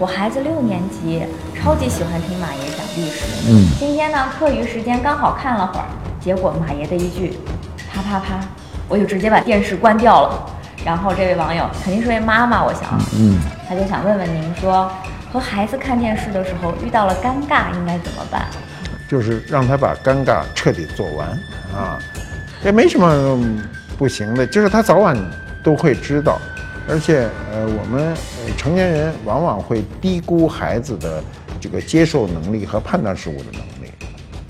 我孩子6年级，超级喜欢听马爷讲历史。今天呢，课余时间刚好看了会儿，结果马爷的一句“啪啪啪”，我就直接把电视关掉了。然后这位网友肯定是位妈妈，我想，他就想问问您说，和孩子看电视的时候遇到了尴尬应该怎么办？就是让他把尴尬彻底做完啊，也没什么不行的，就是他早晚都会知道。而且我们成年人往往会低估孩子的这个接受能力和判断事物的能力，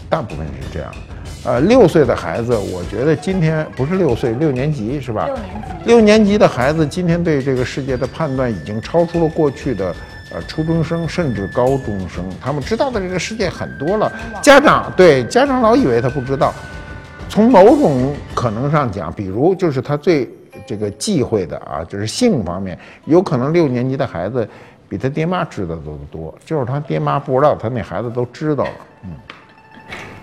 大部分是这样。6岁的孩子，我觉得今天不是6岁，6年级是吧？6年级的孩子今天对这个世界的判断已经超出了过去的初中生甚至高中生，他们知道的这个世界很多了。家长老以为他不知道，从某种可能上讲，比如就是他最这个忌讳的啊，就是性方面，有可能6年级的孩子比他爹妈知道的都多，就是他爹妈不知道，他那孩子都知道了。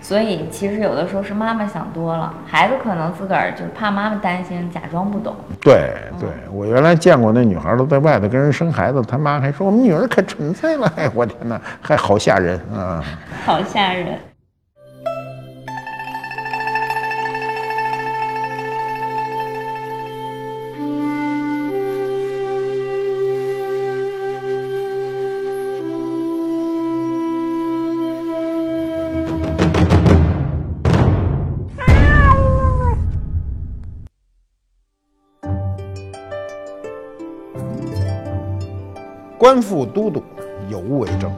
所以其实有的时候是妈妈想多了，孩子可能自个儿就是怕妈妈担心，假装不懂。对，我原来见过那女孩都在外头跟人生孩子，他妈还说我们女儿可纯粹了，哎，我天哪，还好吓人啊！好吓人。官复都督，有物为证。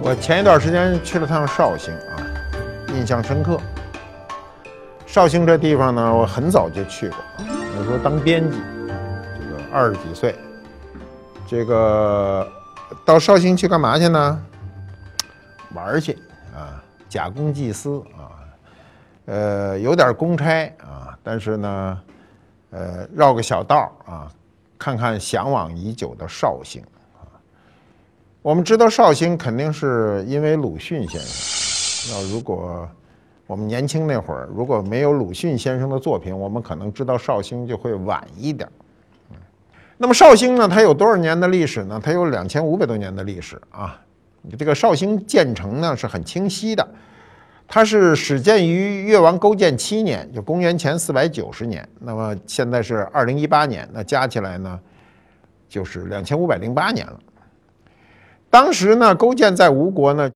我前一段时间去了趟绍兴啊，印象深刻。绍兴这地方呢，我很早就去过，那时候当编辑，这个20几岁，这个到绍兴去干嘛去呢？玩去啊，假公济私啊，有点公差啊，但是呢，绕个小道啊。看看向往已久的绍兴啊！我们知道绍兴肯定是因为鲁迅先生。要如果我们年轻那会儿，如果没有鲁迅先生的作品，我们可能知道绍兴就会晚一点。那么绍兴呢，它有多少年的历史呢？它有2500多年的历史啊！这个绍兴建成呢是很清晰的，它是始建于越王勾践7年，就公元前490年，那么现在是2018年，那加起来呢就是2508年了。当时呢，勾践在吴国呢，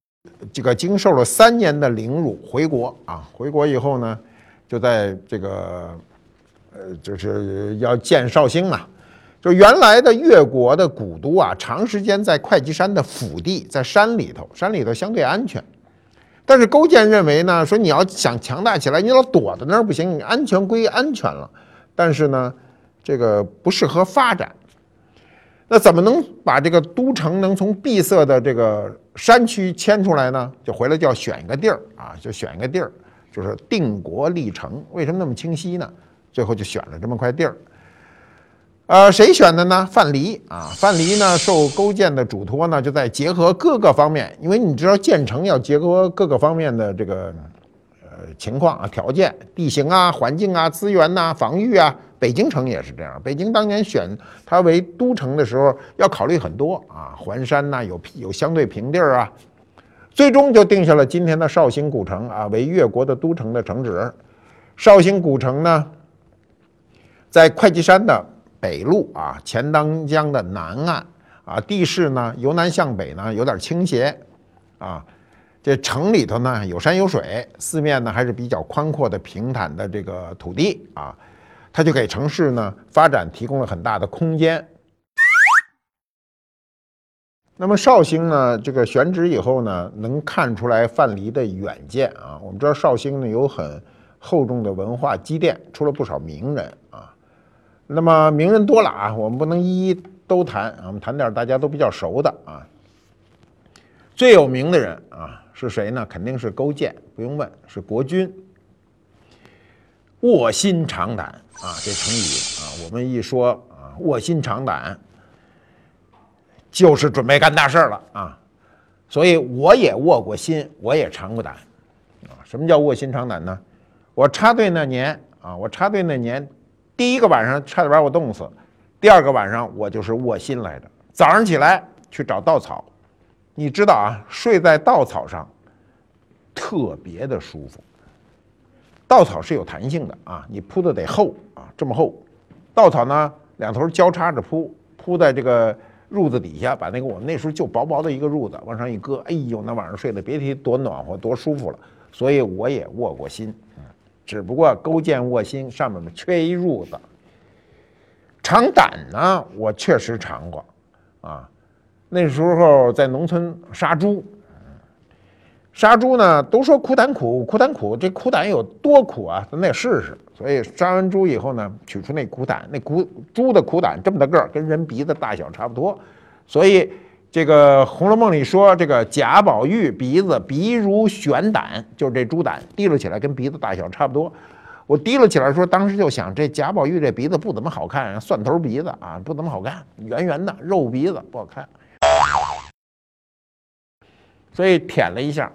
这个经受了3年的凌辱，回国啊，回国以后呢，就在这个就是要建绍兴嘛。就原来的越国的古都啊，长时间在会稽山的腹地，在山里头相对安全。但是勾践认为呢，说你要想强大起来，你老躲在那儿不行，你安全归安全了，但是呢，这个不适合发展。那怎么能把这个都城能从闭塞的这个山区迁出来呢？就回来就要选一个地儿啊，就选一个地儿，就是定国立城。为什么那么清晰呢？最后就选了这么块地儿。谁选的呢？范蠡啊，范蠡呢受勾践的嘱托呢，就在结合各个方面，因为你知道建成要结合各个方面的这个情况啊、条件、地形啊、环境啊、资源呐、防御啊。北京城也是这样，北京当年选它为都城的时候，要考虑很多啊，环山呐、有相对平地儿啊，最终就定下了今天的绍兴古城啊，为越国的都城的城址。绍兴古城呢，在会稽山的北路啊，钱塘江的南岸啊，地势呢由南向北呢有点倾斜啊，这城里头呢有山有水，四面呢还是比较宽阔的平坦的这个土地啊，它就给城市呢发展提供了很大的空间。那么绍兴呢，这个选址以后呢，能看出来范蠡的远见啊。我们知道绍兴呢有很厚重的文化积淀，出了不少名人啊。那么名人多了啊，我们不能一一都谈，我们谈点大家都比较熟的啊。最有名的人啊是谁呢？肯定是勾践，不用问，是国君。卧薪尝胆啊，这成语啊，我们一说啊，卧薪尝胆，就是准备干大事了啊。所以我也卧过薪，我也尝过胆啊。什么叫卧薪尝胆呢？我插队那年啊，第一个晚上差点把我冻死，第二个晚上我就是卧薪来着，早上起来去找稻草，你知道啊，睡在稻草上特别的舒服。稻草是有弹性的啊，你铺的得厚啊，这么厚。稻草呢，两头交叉着铺，铺在这个褥子底下，把那个我们那时候就薄薄的一个褥子往上一搁，哎呦，那晚上睡得别提多暖和多舒服了。所以我也卧过薪，只不过勾践卧薪上面缺一褥子。尝胆呢，我确实尝过啊。那时候在农村杀猪，杀猪呢都说苦胆苦，苦胆苦，这苦胆有多苦啊？咱得试试。所以杀完猪以后呢，取出那苦胆，那猪的苦胆这么大个儿，跟人鼻子大小差不多。所以这个《红楼梦》里说，这个贾宝玉鼻子鼻如悬胆，就是这猪胆提溜起来跟鼻子大小差不多。我提溜起来说，当时就想这贾宝玉这鼻子不怎么好看，蒜头鼻子啊，不怎么好看，圆圆的肉鼻子不好看。所以舔了一下，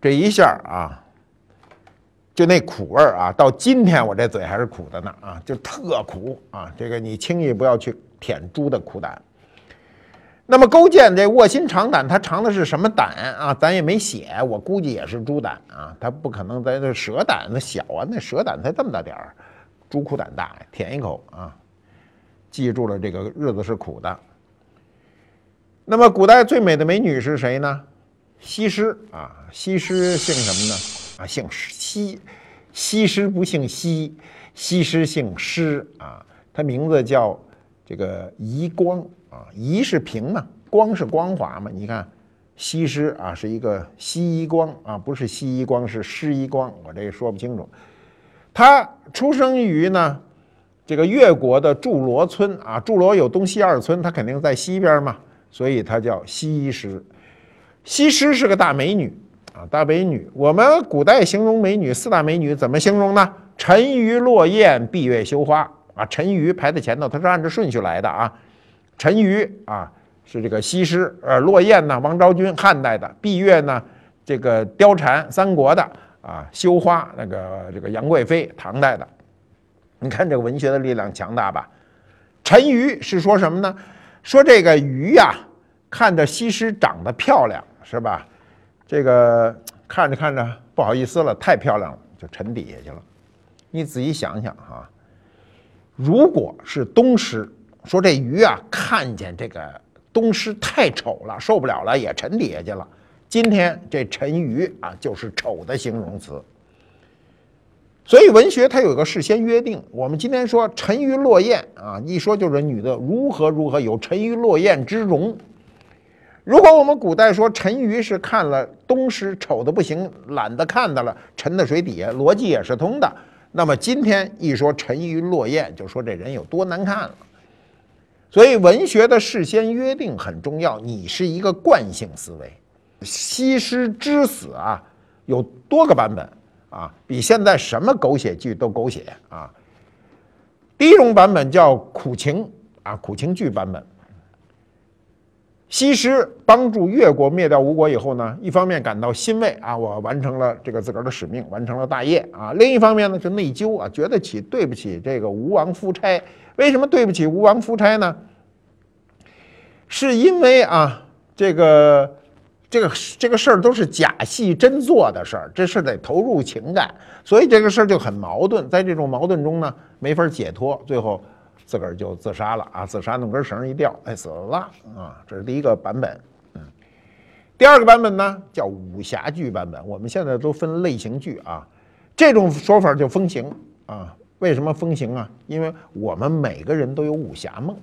这一下啊，就那苦味儿啊，到今天我这嘴还是苦的呢啊，就特苦啊。这个你轻易不要去舔猪的苦胆。那么勾践这卧薪尝胆，他尝的是什么胆啊？咱也没写，我估计也是猪胆啊，他不可能在这蛇胆那小啊，那蛇胆才这么大点儿，猪苦胆大呀，舔一口啊，记住了这个日子是苦的。那么古代最美的美女是谁呢？西施啊，西施姓什么呢？啊，姓西，西施不姓西，西施姓施啊，她名字叫这个夷光。啊，夷是平嘛，光是光滑嘛。你看，西施啊是一个西夷光啊，不是西夷光，是施夷光，我这说不清楚。他出生于呢这个越国的祝罗村啊，祝罗有东西二村，他肯定在西边嘛，所以他叫西施。西施是个大美女啊，大美女。我们古代形容美女四大美女怎么形容呢？沉鱼落雁，闭月羞花啊。沉鱼排在前头，它是按照顺序来的啊。沉鱼啊是这个西施，落雁呢王昭君汉代的，闭月呢这个貂蝉三国的啊，羞花那个这个杨贵妃唐代的。你看这个文学的力量强大吧？沉鱼是说什么呢？说这个鱼呀、啊，看着西施长得漂亮是吧？这个看着看着不好意思了，太漂亮了，就沉底下去了。你仔细想想啊，如果是东施。说这鱼啊，看见这个东施太丑了，受不了了，也沉底下去了。今天这沉鱼啊，就是丑的形容词。所以文学它有一个事先约定。我们今天说沉鱼落雁啊，一说就是女的如何如何有沉鱼落雁之容。如果我们古代说沉鱼是看了东施丑的不行，懒得看的了，沉在水底下，逻辑也是通的。那么今天一说沉鱼落雁，就说这人有多难看了。所以文学的事先约定很重要，你是一个惯性思维。西施之死啊，有多个版本啊，比现在什么狗血剧都狗血啊。第一种版本叫苦情啊，苦情剧版本。西施帮助越国灭掉吴国以后呢，一方面感到欣慰啊，我完成了这个自个儿的使命，完成了大业啊；另一方面呢，就内疚啊，觉得对不起这个吴王夫差。为什么对不起吴王夫差呢？是因为啊，这个事儿都是假戏真做的事儿，这事得投入情感，所以这个事儿就很矛盾。在这种矛盾中呢，没法解脱，最后自个儿就自杀了啊！自杀弄根绳一吊，哎，死了啊！这是第一个版本。第二个版本呢，叫武侠剧版本。我们现在都分类型剧啊，这种说法就风行啊。为什么风行啊？因为我们每个人都有武侠梦。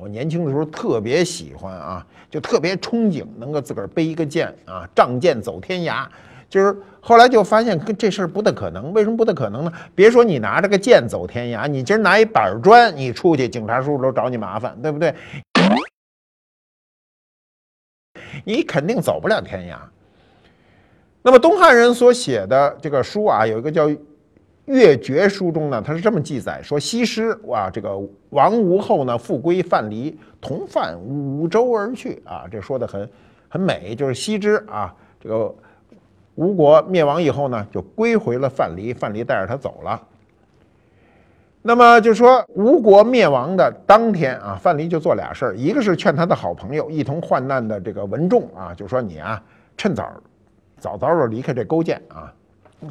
我年轻的时候特别喜欢啊，就特别憧憬能够自个儿背一个剑啊，仗剑走天涯。就是后来就发现跟这事儿不大可能。为什么不大可能呢？别说你拿着个剑走天涯，你今儿拿一板砖，你出去警察叔叔都找你麻烦，对不对？你肯定走不了天涯。那么东汉人所写的这个书啊，有一个叫越绝书中呢，他是这么记载说，西施哇，这个亡吴后呢，复归范蠡，同泛五州而去啊，这说的很美，就是西施啊，这个吴国灭亡以后呢，就归回了范蠡，范蠡带着他走了。那么就说吴国灭亡的当天啊，范蠡就做俩事儿，一个是劝他的好朋友一同患难的这个文仲啊，就说你啊，趁早的离开这勾践啊。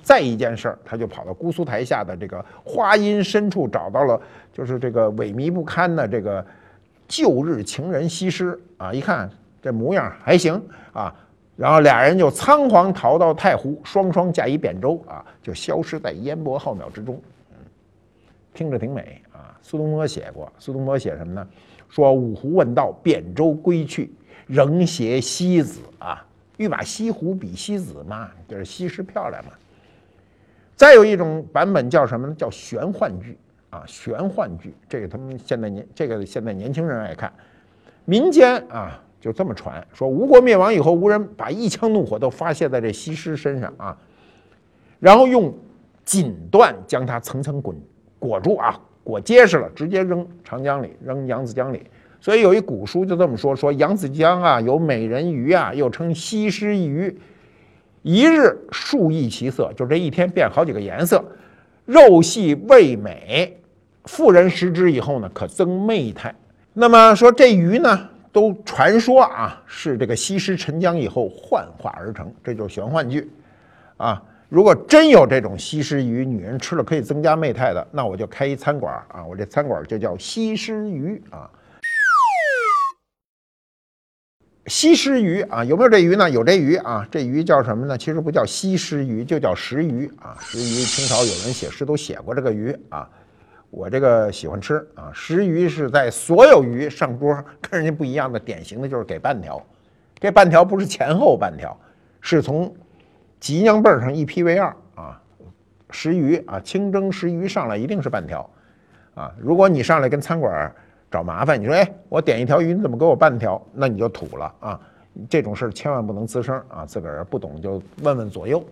再一件事儿，他就跑到姑苏台下的这个花荫深处，找到了就是这个萎靡不堪的这个旧日情人西施啊，一看这模样还行啊。然后俩人就仓皇逃到太湖，双双驾以扁舟啊，就消失在烟波浩渺之中。听着挺美啊。苏东坡写过，苏东坡写什么呢？说五湖问道扁舟归去，仍携西子啊，欲把西湖比西子嘛，就是西施漂亮嘛。再有一种版本叫什么呢？叫玄幻剧啊，玄幻剧，这个他们现在年轻人爱看，民间啊。就这么传说，吴国灭亡以后，吴人把一腔怒火都发泄在这西施身上啊，然后用锦缎将它层层裹住啊，裹结实了，直接扔长江里，扔扬子江里。所以有一古书就这么说：扬子江啊，有美人鱼啊，又称西施鱼，一日数异其色，就这一天变好几个颜色，肉细味美，妇人食之以后呢，可增媚态。那么说这鱼呢？都传说啊，是这个西施沉江以后幻化而成，这就是玄幻剧啊。如果真有这种西施鱼，女人吃了可以增加媚态的，那我就开一餐馆啊，我这餐馆就叫西施鱼啊。西施鱼啊，有没有这鱼呢？有这鱼啊，这鱼叫什么呢？其实不叫西施鱼，就叫石鱼啊。石鱼，清朝有人写诗都写过这个鱼啊。我这个喜欢吃啊，石鱼是在所有鱼上桌跟人家不一样的，典型的就是给半条，这半条不是前后半条，是从脊梁背上一劈为二啊。石鱼啊，清蒸石鱼上来一定是半条啊。如果你上来跟餐馆找麻烦，你说哎，我点一条鱼你怎么给我半条，那你就土了啊。这种事千万不能吱声啊，自个儿不懂就问问左右。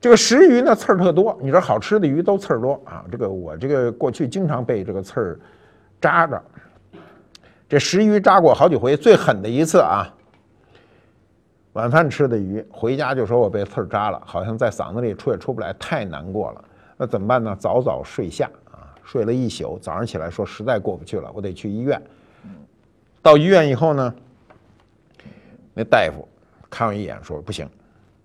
这个石鱼呢，刺儿特多，你说好吃的鱼都刺儿多啊。这个我这个过去经常被这个刺儿扎着，这石鱼扎过好几回，最狠的一次啊，晚饭吃的鱼，回家就说我被刺儿扎了，好像在嗓子里出也出不来，太难过了。那怎么办呢？早睡下啊，睡了一宿，早上起来说实在过不去了，我得去医院。到医院以后呢，那大夫看我一眼说不行，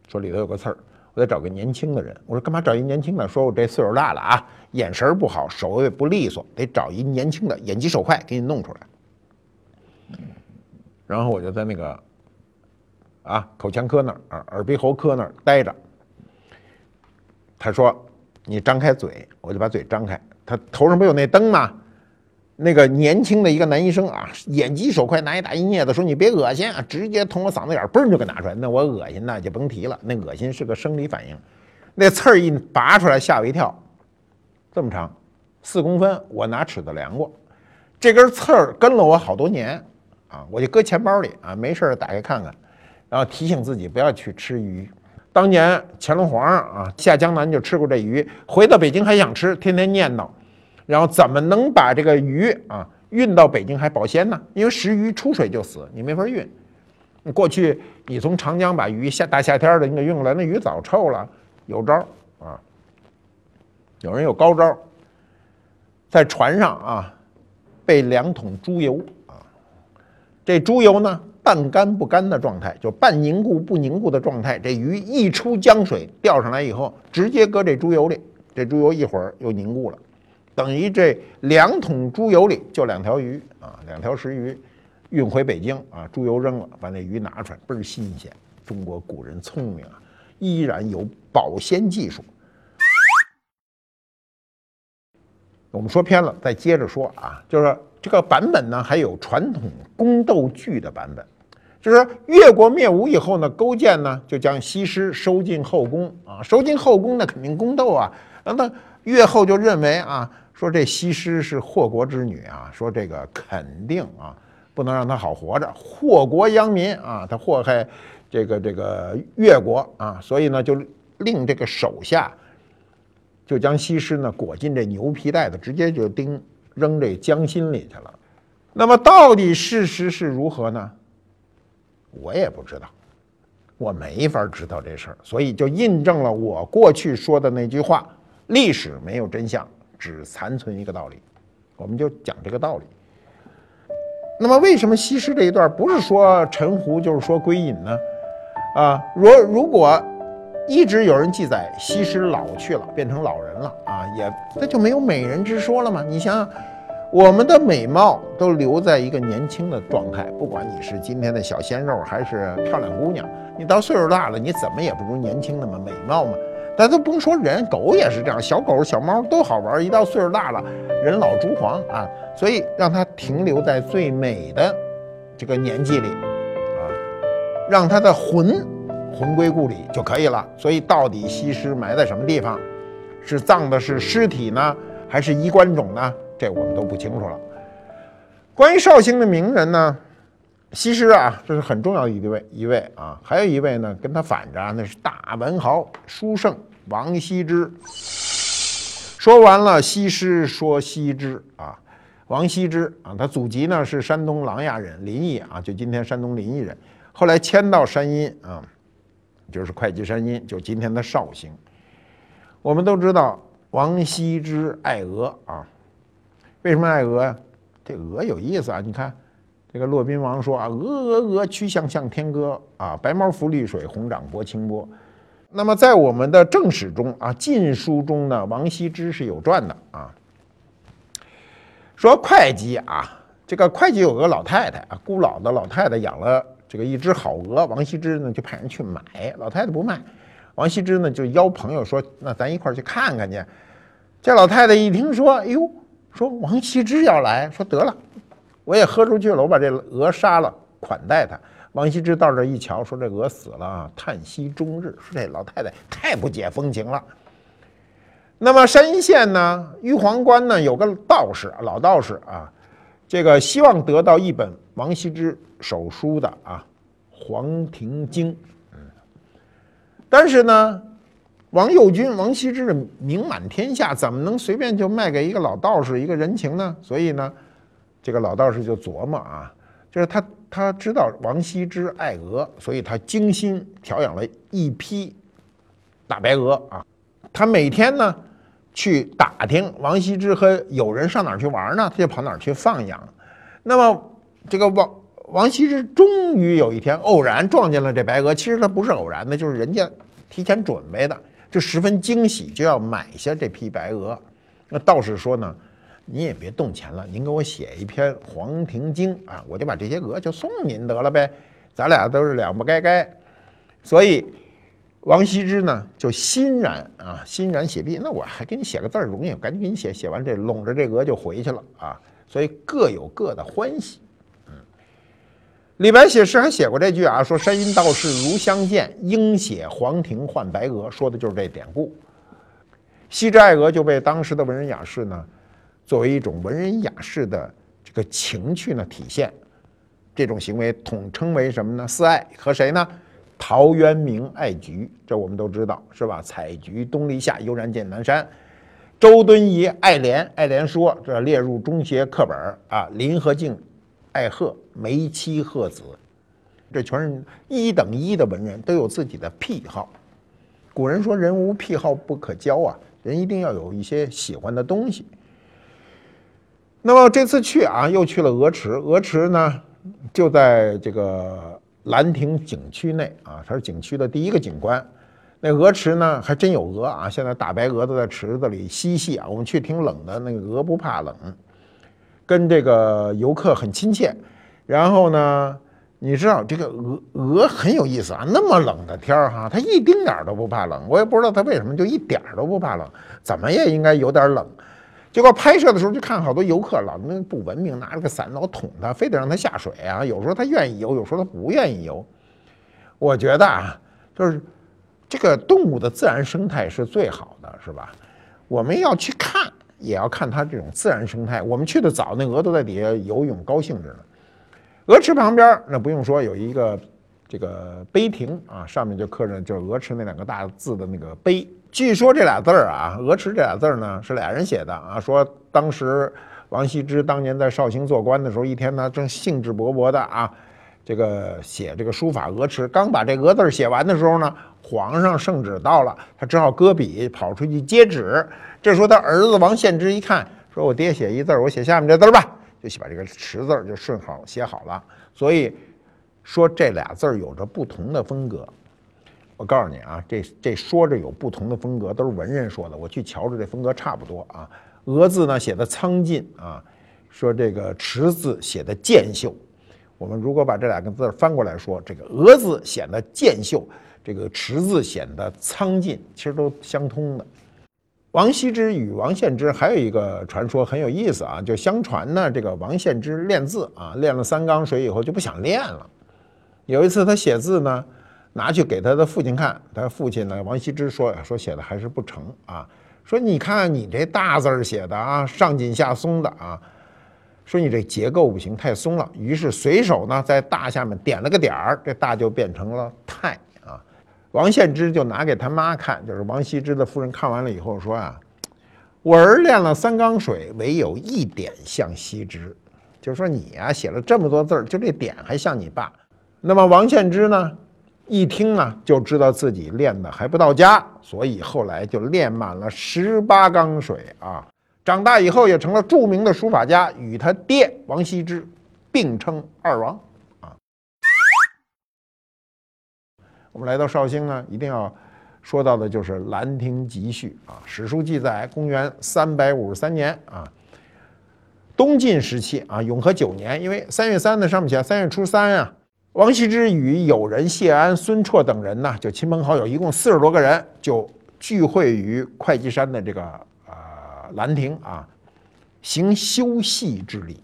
说里头有个刺儿。我得找个年轻的人，我说干嘛找一年轻的？说我这岁数大了啊，眼神不好，手也不利索，得找一年轻的，眼疾手快给你弄出来。然后我就在那个啊口腔科那儿、耳鼻喉科那儿待着。他说你张开嘴，我就把嘴张开。他头上不有那灯吗？那个年轻的一个男医生啊，眼疾手快，拿一大一镊子说：“你别恶心啊！”直接捅我嗓子眼，嘣就给拿出来。那我恶心那就甭提了，那恶心是个生理反应。那刺儿一拔出来，吓我一跳，这么长，4公分，我拿尺子量过。这根刺儿跟了我好多年啊，我就搁钱包里啊，没事打开看看，然后提醒自己不要去吃鱼。当年乾隆皇上啊下江南就吃过这鱼，回到北京还想吃，天天念叨。然后怎么能把这个鱼啊运到北京还保鲜呢？因为石鱼出水就死，你没法运。过去你从长江把鱼大夏天的你给运过来，那鱼早臭了。有招啊，有人有高招，在船上啊备2桶猪油啊，这猪油呢半干不干的状态，就半凝固不凝固的状态，这鱼一出江水钓上来以后，直接搁这猪油里，这猪油一会儿又凝固了。等于这2桶猪油里就2条鱼啊，2条石鱼运回北京啊，猪油扔了，把那鱼拿出来，倍儿新鲜。中国古人聪明啊，依然有保鲜技术。我们说偏了，再接着说啊，就是这个版本呢，还有传统宫斗剧的版本，就是越国灭吴以后呢，勾践呢就将西施收进后宫啊，收进后宫那肯定宫斗啊，那越后就认为啊，说这西施是祸国之女啊，说这个肯定啊，不能让她好活着，祸国殃民啊，她祸害这个越国啊，所以呢就令这个手下就将西施呢裹进这牛皮袋子，直接就扔这江心里去了。那么到底事实是如何呢？我也不知道，我没法知道这事儿，所以就印证了我过去说的那句话。历史没有真相，只残存一个道理，我们就讲这个道理。那么为什么西施这一段不是说沉湖就是说归隐呢？啊，如果一直有人记载西施老去了，变成老人了啊，也那就没有美人之说了嘛。你想想，我们的美貌都留在一个年轻的状态，不管你是今天的小鲜肉还是漂亮姑娘，你到岁数大了，你怎么也不如年轻那么美貌嘛。但都甭说人，狗也是这样，小狗小猫都好玩，一到岁数大了，人老珠黄啊，所以让它停留在最美的这个年纪里啊，让它的魂归故里就可以了。所以到底西施埋在什么地方，是葬的是尸体呢，还是衣冠冢呢？这我们都不清楚了。关于绍兴的名人呢，西施啊，这是很重要的一位啊，还有一位呢跟他反着啊，那是大文豪书圣王羲之。说完了西施，说羲之啊，王羲之啊，他祖籍呢是山东琅琊人临沂啊，就今天山东临沂人，后来迁到山阴啊，就是会稽山阴，就今天的绍兴。我们都知道王羲之爱鹅啊，为什么爱鹅呀？这鹅有意思啊！你看，这个骆宾王说啊，鹅鹅鹅，曲项向天歌啊，白毛浮绿水，红掌拨清波。那么在我们的正史中啊，《晋书》中呢，王羲之是有传的啊。说会稽啊，这个会稽有个老太太啊，孤老的老太太养了这个一只好鹅，王羲之呢就派人去买，老太太不卖，王羲之呢就邀朋友说，那咱一块儿去看看去。这老太太一听说，哎呦！说王羲之要来，说得了，我也喝出去了，我把这鹅杀了款待他。王羲之到这一瞧，说这鹅死了啊，叹息终日。说这老太太太不解风情了。那么山阴县呢，玉皇关呢有个道士，老道士啊，这个希望得到一本王羲之手书的啊《黄庭经》，但是呢。王右军、王羲之名满天下，怎么能随便就卖给一个老道士一个人情呢？所以呢，这个老道士就琢磨啊，就是他知道王羲之爱鹅，所以他精心调养了一批大白鹅啊。他每天呢去打听王羲之和友人上哪儿去玩呢，他就跑哪儿去放养。那么这个王羲之终于有一天偶然撞见了这白鹅，其实他不是偶然的，就是人家提前准备的。就十分惊喜，就要买下这批白鹅。那道士说呢，您也别动钱了，您给我写一篇《黄庭经》啊，我就把这些鹅就送您得了呗，咱俩都是两不该该。所以王羲之呢就欣然啊，欣然写毕，那我还给你写个字容易，我赶紧给你写完这，拢着这鹅就回去了啊。所以各有各的欢喜。李白写诗还写过这句啊，说山阴道士如相见，应写黄庭换白鹅，说的就是这典故。西施爱鹅就被当时的文人雅士呢，作为一种文人雅士的这个情趣呢体现，这种行为统称为什么呢？私爱。和谁呢？陶渊明爱菊，这我们都知道是吧？采菊东篱下，悠然见南山。周敦颐爱莲，爱莲说这列入中学课本啊。林和靖爱鹤，梅妻鹤子，这全是一等一的文人，都有自己的癖好。古人说人无癖好不可交啊，人一定要有一些喜欢的东西。那么这次去啊，又去了鹅池，鹅池呢就在这个兰亭景区内啊，它是景区的第一个景观。那鹅池呢还真有鹅啊，现在大白鹅都在池子里嬉戏啊。我们去挺冷的，那个鹅不怕冷，跟这个游客很亲切。然后呢，你知道这个鹅很有意思啊，那么冷的天儿哈，它一丁点儿都不怕冷，我也不知道它为什么就一点儿都不怕冷，怎么也应该有点冷。结果拍摄的时候就看好多游客老那不文明，拿了个伞老捅它，非得让它下水啊。有时候它愿意游，有时候它不愿意游。我觉得啊，就是这个动物的自然生态是最好的，是吧？我们要去看，也要看它这种自然生态。我们去的早，那鹅都在底下游泳高兴着呢。鹅池旁边那不用说，有一个这个碑亭啊，上面就刻着就是鹅池那两个大字的那个碑。据说这俩字儿啊，鹅池这俩字儿呢是俩人写的啊，说当时王羲之当年在绍兴做官的时候，一天呢正兴致勃勃的啊，这个写这个书法鹅池，刚把这鹅字写完的时候呢，皇上圣旨到了，他只好搁笔跑出去接旨。这时候他儿子王献之一看，说我爹写一字，我写下面这字吧，就把这个十字就顺好写好了。所以说这俩字有着不同的风格。我告诉你啊，这说着有不同的风格，都是文人说的。我去瞧着这风格差不多啊。俄字呢写的苍劲啊，说这个迟字写的健秀。我们如果把这两个字翻过来说，这个俄字显得健秀，这个迟字显得苍劲，其实都相通的。王羲之与王献之还有一个传说很有意思啊，就相传呢，这个王献之练字啊，练了三缸水以后就不想练了。有一次他写字呢，拿去给他的父亲看，他父亲呢，王羲之说写的还是不成啊，说你看你这大字写的啊，上紧下松的啊，说你这结构不行，太松了。于是随手呢在大下面点了个点儿，这大就变成了太啊。王献之就拿给他妈看，就是王羲之的夫人看完了以后说啊，我儿练了三缸水，唯有一点像羲之，就是说你啊写了这么多字，就这点还像你爸。那么王献之呢？一听呢就知道自己练的还不到家，所以后来就练满了18缸水啊。长大以后也成了著名的书法家，与他爹王羲之并称二王啊。我们来到绍兴呢，一定要说到的就是《兰亭集序》啊。史书记载，公元353年啊，东晋时期啊，永和9年，因为3月3的上面写3月初3啊。王羲之与友人谢安、孙绰等人呢，就亲朋好友一共40多个人，就聚会于会稽山的这个兰亭啊，行修禊之礼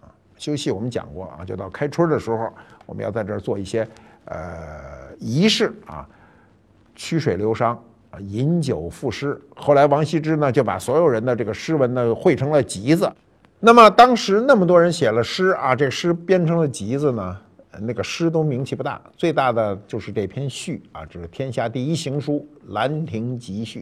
啊。修禊我们讲过啊，就到开春的时候，我们要在这儿做一些仪式啊，曲水流觞啊，饮酒赋诗。后来王羲之呢，就把所有人的这个诗文呢汇成了集子。那么当时那么多人写了诗啊，这诗编成了集子呢。那个诗都名气不大，最大的就是这篇序啊，这是天下第一行书《兰亭集序》。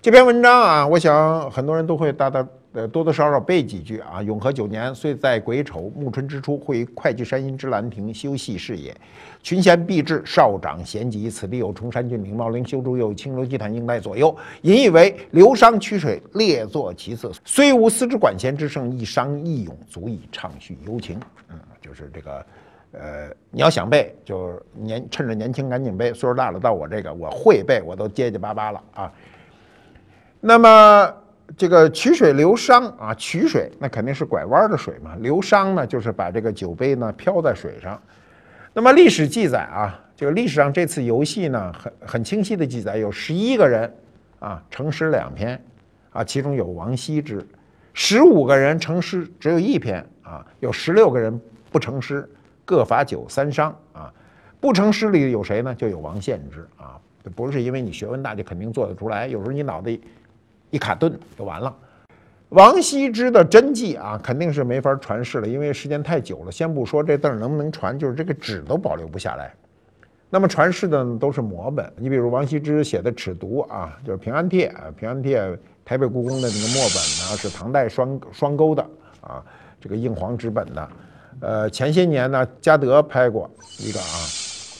这篇文章啊，我想很多人都会多多少少背几句啊。永和9年，虽在癸丑暮春之初，会于会稽山阴之兰亭修禊是也。群贤毕至，少长咸集，此地有崇山峻岭、茂陵修竹，有青楼妓坛映带左右。引以为流觞曲水，列坐其次。虽无丝之管弦之盛，一觞一咏，足以畅叙幽情。就是这个。你要想背，就是趁着年轻赶紧背，岁数大了到我这个我会背，我都结结巴巴了啊。那么这个曲水流觞啊，曲水那肯定是拐弯的水嘛，流觞呢就是把这个酒杯呢飘在水上。那么历史记载啊，就历史上这次游戏呢很清晰的记载，有11个人啊成诗2篇啊，其中有王羲之，15个人成诗只有1篇啊，有16个人不成诗。各罚酒3觞啊，不成诗里有谁呢？就有王献之啊，不是因为你学问大就肯定做得出来，有时候你脑袋一卡顿就完了。王羲之的真迹啊，肯定是没法传世了，因为时间太久了。先不说这字能不能传，就是这个纸都保留不下来。那么传世的呢都是摹本，你比如王羲之写的《尺牍》啊，就是《平安帖》，《平安帖》台北故宫的那个墨本呢是唐代双钩的啊，这个硬黄纸本的。前些年呢，嘉德拍过一个啊，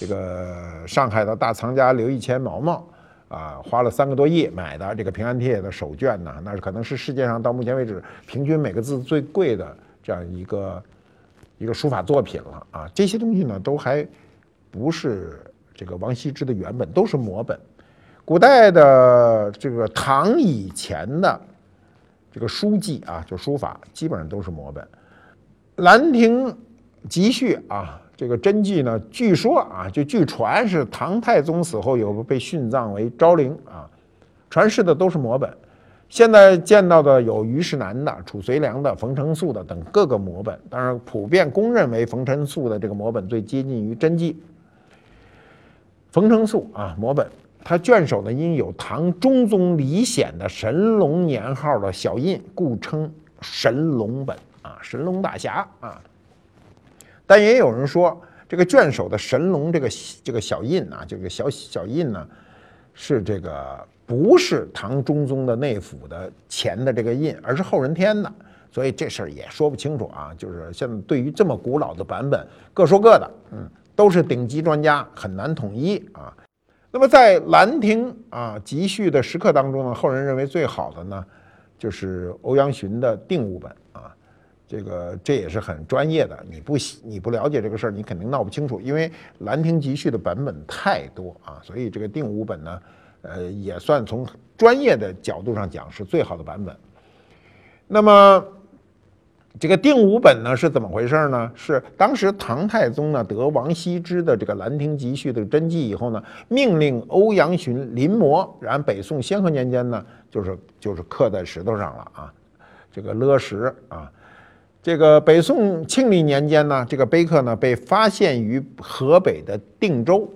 这个上海的大藏家刘一谦毛毛啊，花了3个多亿买的这个《平安帖》的首卷呢，那可能是世界上到目前为止平均每个字最贵的这样一个书法作品了啊。这些东西呢，都还不是这个王羲之的原本，都是摹本。古代的这个唐以前的这个书记啊，就书法基本上都是摹本。《兰亭集序》啊，这个真迹呢，据说啊，就据传是唐太宗死后有被殉葬为昭陵啊，传世的都是摹本。现在见到的有虞世南的、褚遂良的、冯承素的等各个摹本，当然普遍公认为冯承素的这个摹本最接近于真迹。冯承素啊，摹本，他卷首呢因有唐中宗李显的神龙年号的小印，故称神龙本。啊，神龙大侠啊！但也有人说，这个卷首的神龙这个小印啊，这个小印呢，是这个不是唐中宗的内府的钱的这个印，而是后人添的，所以这事儿也说不清楚啊。就是现在对于这么古老的版本，各说各的，都是顶级专家，很难统一啊。那么在兰亭啊集序的石刻当中呢，后人认为最好的呢就是欧阳询的定物本啊，这也是很专业的，你不了解这个事儿，你肯定闹不清楚，因为兰亭集序的版本太多啊，所以这个定物本呢，也算从专业的角度上讲是最好的版本。那么这个定武本呢是怎么回事呢？是当时唐太宗呢得王羲之的这个《兰亭集序》的真迹以后呢，命令欧阳询临摹，然后北宋先河年间呢，就是刻在石头上了啊，这个勒石啊。这个北宋庆历年间呢，这个碑刻呢被发现于河北的定州。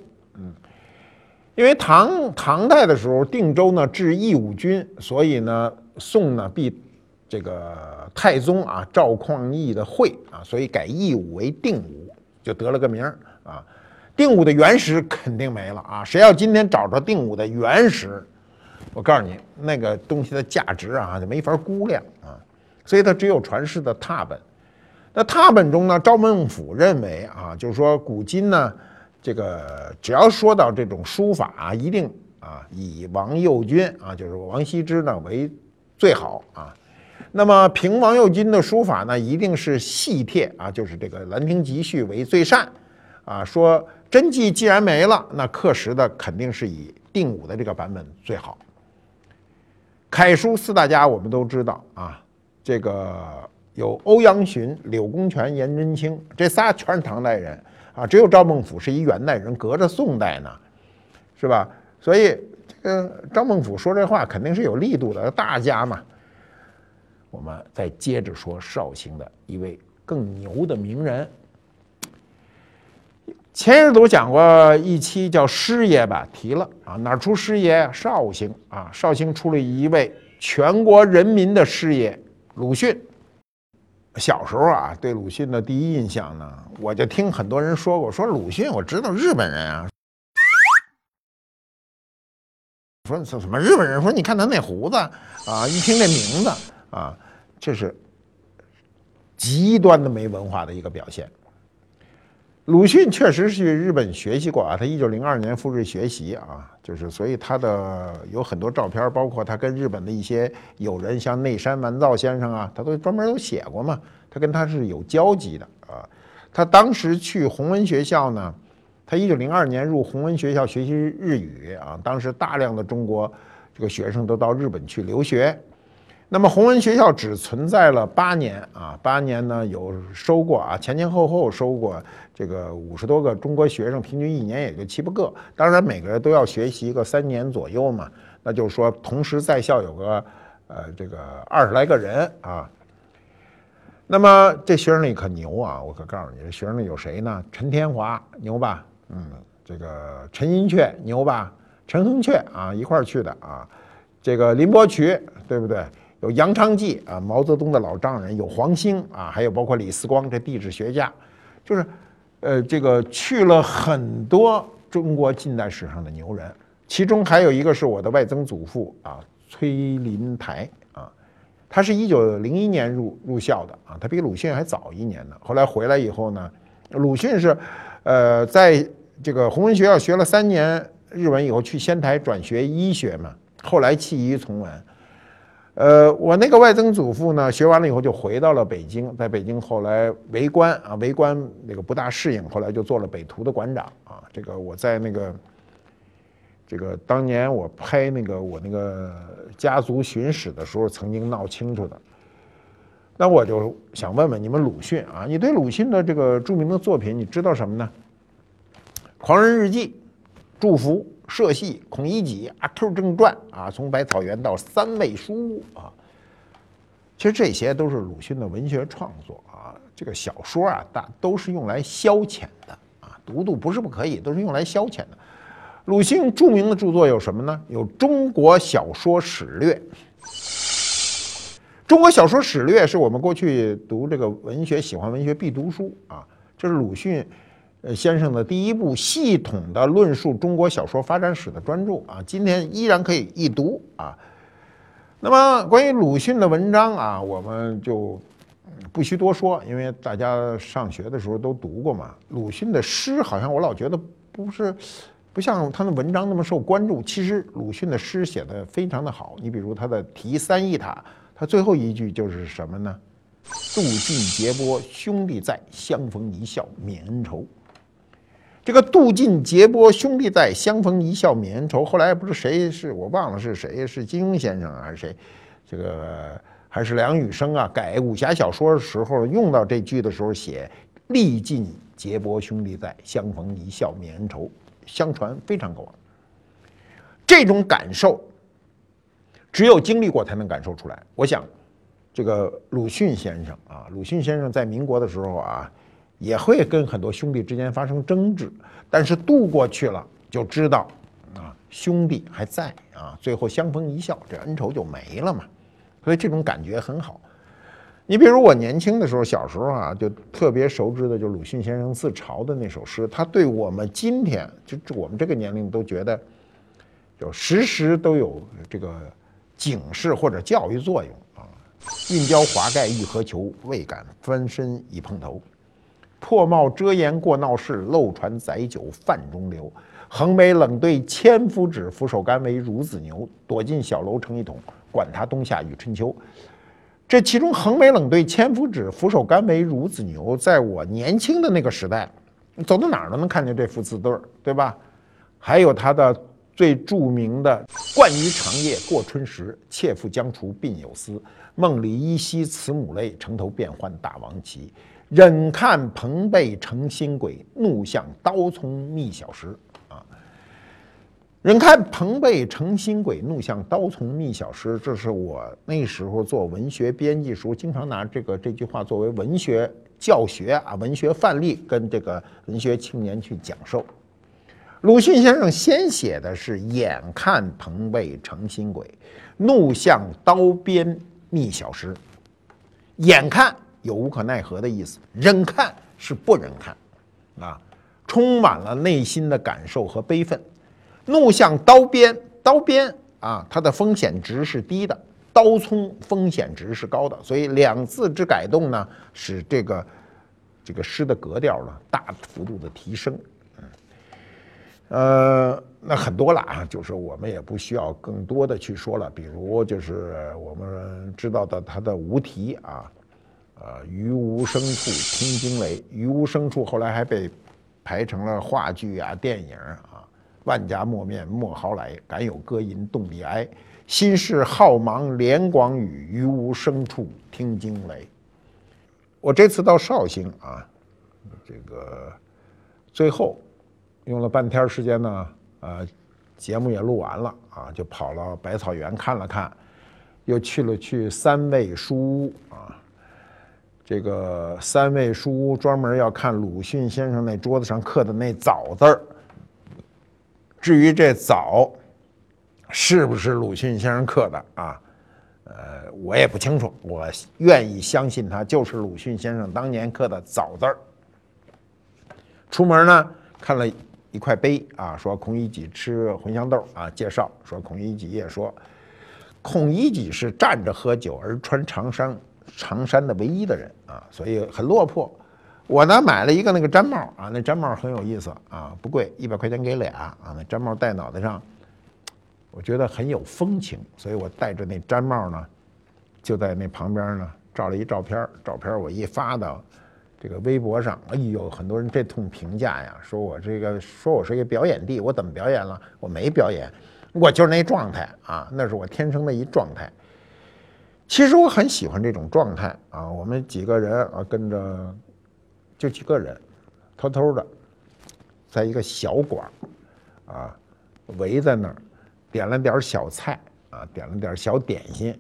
因为唐代的时候，定州呢置义武军，所以呢宋呢必这个太宗啊赵匡胤的讳啊，所以改义武为定武，就得了个名啊。定武的原石肯定没了啊，谁要今天找着定武的原石，我告诉你那个东西的价值啊就没法估量啊，所以它只有传世的拓本。那拓本中呢，赵孟俯认为啊，就是说古今呢这个只要说到这种书法啊，一定啊以王右军啊，就是王羲之呢为最好啊。那么凭王右军的书法呢，一定是细帖啊，就是这个《兰亭集序》为最善啊。说真迹既然没了，那刻石的肯定是以定武的这个版本最好。楷书四大家我们都知道啊，这个有欧阳询、柳公权、颜真卿，这仨全是唐代人啊，只有赵孟俯是一元代人，隔着宋代呢，是吧？所以这个赵孟俯说这话肯定是有力度的，大家嘛。我们再接着说绍兴的一位更牛的名人。前日都讲过一期叫师爷吧，提了啊，哪出师爷？绍兴啊，绍兴出了一位全国人民的师爷鲁迅。小时候啊，对鲁迅的第一印象呢，我就听很多人说过，说鲁迅我知道日本人啊，说什么日本人，说你看他那胡子啊，一听这名字啊，这是极端的没文化的一个表现。鲁迅确实是去日本学习过啊，他1902年赴日学习啊，就是所以他的有很多照片，包括他跟日本的一些友人，像内山完造先生啊，他都专门都写过嘛，他跟他是有交集的啊。他当时去弘文学校呢，他1902年入弘文学校学习日语啊，当时大量的中国这个学生都到日本去留学。那么弘文学校只存在了8年啊，8年呢有收过啊，前前后后收过这个50多个中国学生，平均一年也就7、8个。当然每个人都要学习个3年左右嘛，那就是说同时在校有个这个20来个人啊。那么这学生里可牛啊，我可告诉你，这学生里有谁呢？陈天华牛吧，这个陈寅恪牛吧，陈亨阙啊一块儿去的啊，这个林伯渠对不对？有杨昌济啊，毛泽东的老丈人，有黄兴啊，还有包括李四光这地质学家，就是这个去了很多中国近代史上的牛人，其中还有一个是我的外曾祖父啊，崔林台啊，他是1901年入校的啊，他比鲁迅还早1年呢。后来回来以后呢，鲁迅是在这个弘文学校学了3年日文以后，去仙台转学医学嘛，后来弃医从文。我那个外曾祖父呢，学完了以后就回到了北京，在北京后来为官啊，为官那个不大适应，后来就做了北图的馆长啊。这个我在那个当年我拍那个我那个家族巡史的时候，曾经闹清楚的。那我就想问问你们鲁迅啊，你对鲁迅的这个著名的作品你知道什么呢？狂人日记、祝福、社戏、孔乙己、阿 Q 正传啊，从百草园到三味书啊，其实这些都是鲁迅的文学创作啊。这个小说啊，大都是用来消遣的啊，读读不是不可以，都是用来消遣的。鲁迅著名的著作有什么呢？有《中国小说史略》。《中国小说史略》是我们过去读这个文学、喜欢文学必读书啊，这是鲁迅先生的第一部系统的论述中国小说发展史的专著啊，今天依然可以一读啊。那么关于鲁迅的文章啊，我们就不需多说，因为大家上学的时候都读过嘛。鲁迅的诗好像我老觉得不是不像他的文章那么受关注。其实鲁迅的诗写得非常的好，你比如他的《题三一塔》，他最后一句就是什么呢？渡尽劫波兄弟在，相逢一笑泯恩仇。这个渡尽劫波兄弟在，相逢一笑泯恩仇。后来不是谁是我忘了是谁，是金庸先生还是谁，这个还是梁羽生啊，改武侠小说的时候用到这句的时候写历尽劫波兄弟在，相逢一笑泯恩仇，相传非常高昂。这种感受只有经历过才能感受出来。我想这个鲁迅先生啊，鲁迅先生在民国的时候啊，也会跟很多兄弟之间发生争执，但是渡过去了就知道啊，兄弟还在啊，最后相逢一笑，这恩仇就没了嘛。所以这种感觉很好。你比如我年轻的时候，小时候啊，就特别熟知的就鲁迅先生自嘲的那首诗，他对我们今天就我们这个年龄都觉得就时时都有这个警示或者教育作用啊。运雕华盖一何求，未敢翻身已碰头。破帽遮檐过闹市，漏船载酒泛中流。横眉冷对千夫指，俯首甘为孺子牛。躲进小楼成一统，管他冬夏与春秋。这其中横眉冷对千夫指，俯首甘为孺子牛，在我年轻的那个时代，走到哪儿都能看见这副字对儿，对吧？还有他的最著名的“惯于长夜过春时，妾妇将除鬓有丝。梦里依稀慈母泪，城头变换大王旗。忍看蓬蓽成新轨，怒向刀葱觅小时。”啊，忍看蓬蓽成新轨，怒向刀葱觅小时，这是我那时候做文学编辑时候，经常拿这句话作为文学教学啊、文学范例跟这个文学青年去讲授。鲁迅先生先写的是眼看蓬蓽成新轨，怒向刀边觅小时。眼看有无可奈何的意思，忍看是不忍看啊，充满了内心的感受和悲愤。怒向刀边，刀边啊，它的风险值是低的，刀葱风险值是高的，所以两字之改动呢，使这个诗的格调呢大幅度的提升。那很多了啊，就是我们也不需要更多的去说了，比如就是我们知道的他的无题啊。于无声处听惊雷，于无声处后来还被排成了话剧啊、电影啊。万家莫面莫豪来，敢有歌吟动地哀。心事浩茫连广语，于无声处听惊雷。我这次到绍兴啊，这个最后用了半天时间呢，节目也录完了啊，就跑了百草园看了看，又去三味书屋啊。这个三味书屋专门要看鲁迅先生那桌子上刻的那枣字儿。至于这枣是不是鲁迅先生刻的啊，我也不清楚，我愿意相信他就是鲁迅先生当年刻的枣字儿。出门呢看了一块碑啊，说孔乙己吃茴香豆啊，介绍说孔乙己也说孔乙己是站着喝酒而穿长衫的唯一的人啊，所以很落魄。我呢买了一个那个毡帽啊，那毡帽很有意思啊，不贵，100块钱给俩啊。那毡帽戴脑袋上，我觉得很有风情，所以我戴着那毡帽呢，就在那旁边呢照了一照片。照片我一发到这个微博上，哎呦，很多人这通评价呀，说我是一个表演帝，我怎么表演了？我没表演，我就是那状态啊，那是我天生的一状态。其实我很喜欢这种状态啊！我们几个人啊，跟着就几个人，偷偷的，在一个小馆啊，围在那儿，点了点小菜啊，点了点小点心，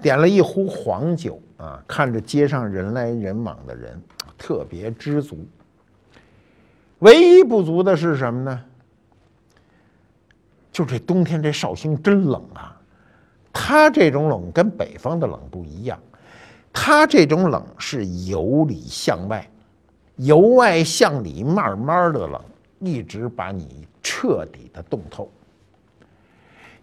点了一壶黄酒啊，看着街上人来人往的人，特别知足。唯一不足的是什么呢？就这冬天这绍兴真冷啊！它这种冷跟北方的冷不一样，它这种冷是由里向外，由外向里慢慢的冷，一直把你彻底的冻透，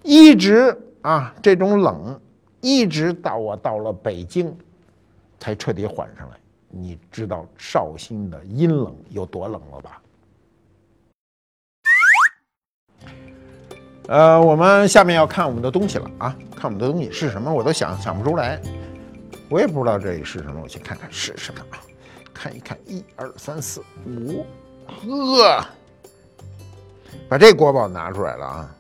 一直啊这种冷一直到我到了北京才彻底缓上来。你知道绍兴的阴冷有多冷了吧？我们下面要看我们的东西了啊，看我们的东西是什么，我都想不出来，我也不知道这里是什么，我去看看是什么啊，看一看，1、2、3、4、5，呵，把这国宝拿出来了啊，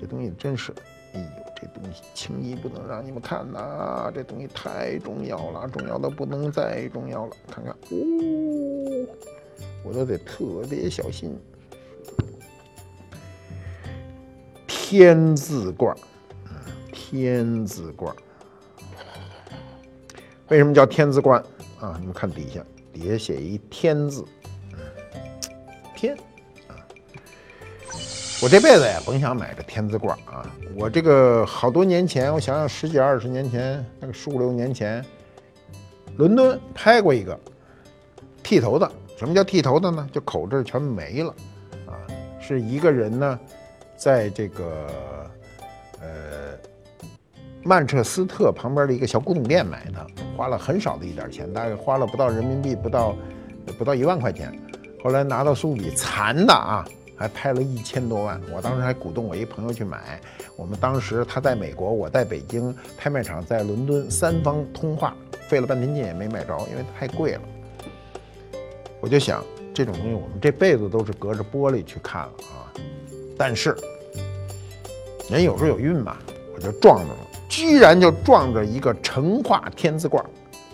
这东西真是，哎呦，这东西轻易不能让你们看呐、啊，这东西太重要了，重要的不能再重要了，看看，哦，我都得特别小心。天字罐，天字罐，为什么叫天字罐啊？你们看底下，底下写一天字，天啊！我这辈子也甭想买个天字罐啊！我这个好多年前，我想想10几20年前，那个15、16年前，伦敦拍过一个剃头的。什么叫剃头的呢？就口这全没了啊！是一个人呢。在这个曼彻斯特旁边的一个小古董店买的，花了很少的一点钱，大概花了不到人民币不到1万块钱。后来拿到苏比残的啊，还拍了1000多万。我当时还鼓动我一朋友去买。我们当时他在美国，我在北京，拍卖场在伦敦，三方通话，费了半天劲也没买着，因为太贵了。我就想，这种东西我们这辈子都是隔着玻璃去看了啊，但是。人有时候有运嘛，我就撞着了，居然就撞着一个成化天字罐，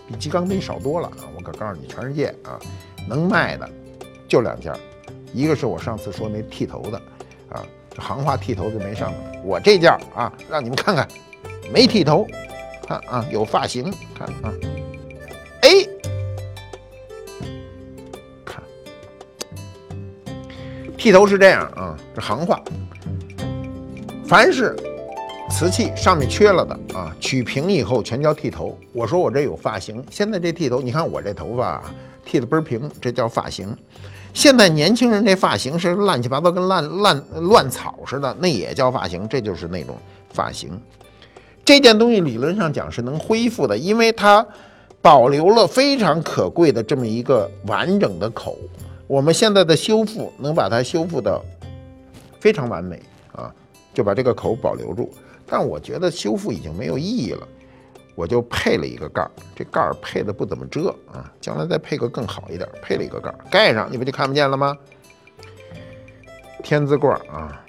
比鸡缸杯少多了啊！我可告诉你，全世界啊，能卖的就2件，一个是我上次说那剃头的啊，这行话剃头就没上的，我这件啊，让你们看看，没剃头，看啊，有发型，看啊，哎，看，剃头是这样啊，这行话。凡是瓷器上面缺了的啊，取平以后全叫剃头。我说我这有发型，现在这剃头，你看我这头发剃的倍儿平，这叫发型。现在年轻人这发型是乱七八糟，跟乱草似的，那也叫发型，这就是那种发型。这件东西理论上讲是能恢复的，因为它保留了非常可贵的这么一个完整的口。我们现在的修复能把它修复的非常完美啊。就把这个口保留住，但我觉得修复已经没有意义了，我就配了一个盖儿，这盖儿配的不怎么遮啊，将来再配个更好一点，配了一个盖儿，盖上你不就看不见了吗？天字罐啊，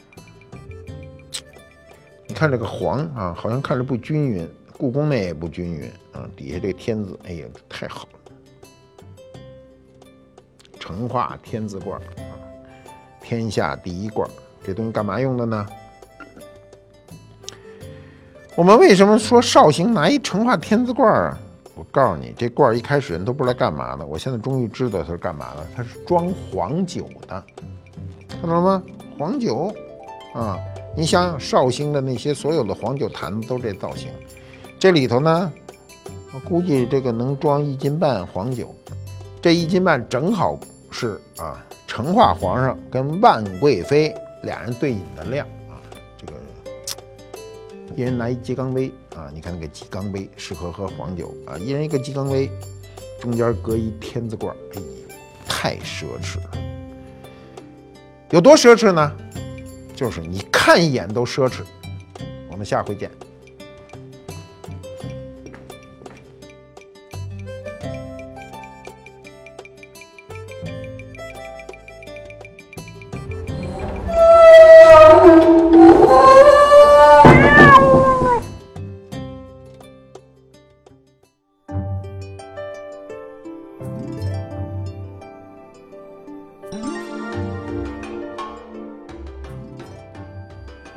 你看这个黄啊，好像看着不均匀，故宫内也不均匀啊，底下这个天字，哎呀，太好了，成化天字罐啊，天下第一罐，这东西干嘛用的呢？我们为什么说绍兴拿一成化天字罐啊？我告诉你，这罐一开始人都不知道干嘛的，我现在终于知道它是干嘛的，它是装黄酒的，看到了吗？黄酒啊，你想想绍兴的那些所有的黄酒坛子都这造型，这里头呢，我估计这个能装1斤半黄酒，这1斤半正好是啊，成化皇上跟万贵妃俩人对饮的量。一人拿一鸡缸杯啊，你看那个鸡缸杯适合喝黄酒啊，一人一个鸡缸杯，中间隔一天字罐，哎呀，太奢侈了。有多奢侈呢？就是你看一眼都奢侈。我们下回见。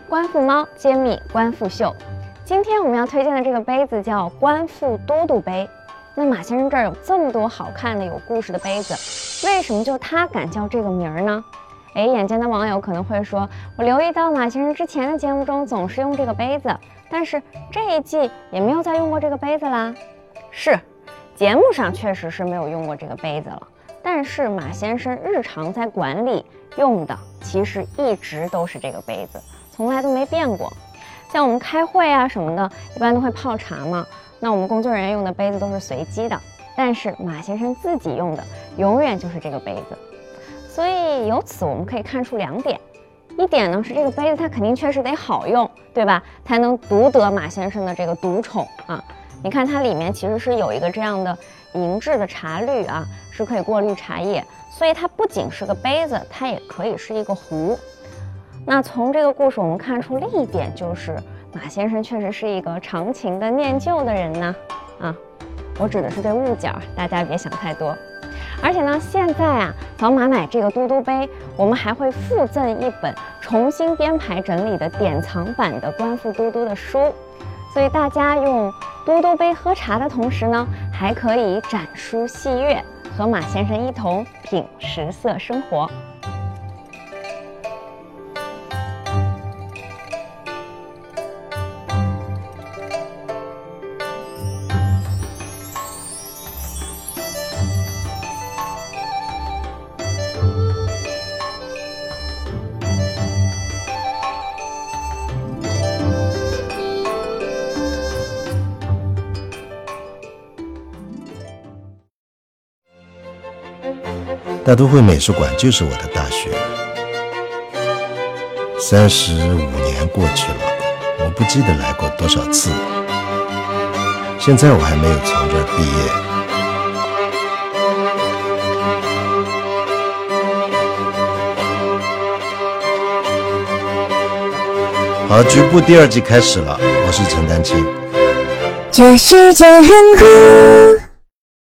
观复猫揭秘观复秀，今天我们要推荐的这个杯子叫观复都督杯。那马先生这儿有这么多好看的有故事的杯子，为什么就他敢叫这个名儿呢？哎，眼尖的网友可能会说，我留意到马先生之前的节目中总是用这个杯子，但是这一季也没有再用过这个杯子啦。是，节目上确实是没有用过这个杯子了，但是马先生日常在馆里用的其实一直都是这个杯子，从来都没变过。像我们开会啊什么的，一般都会泡茶嘛，那我们工作人员用的杯子都是随机的，但是马先生自己用的永远就是这个杯子。所以由此我们可以看出2点，一点呢是这个杯子它肯定确实得好用，对吧？才能独得马先生的这个独宠啊。你看它里面其实是有一个这样的银质的茶滤啊，是可以过滤茶叶，所以它不仅是个杯子，它也可以是一个壶。那从这个故事我们看出另一点就是，马先生确实是一个长情的念旧的人呢。啊，我指的是对物件，大家别想太多。而且呢，现在啊，扫码买这个嘟嘟杯，我们还会附赠一本重新编排整理的典藏版的观复嘟嘟的书，所以大家用嘟嘟杯喝茶的同时呢，还可以展书戏乐，和马先生一同品食色生活。大都会美术馆就是我的大学。35年过去了，我不记得来过多少次。现在我还没有从这儿毕业。好，局部第2季开始了，我是陈丹青。这世界很酷。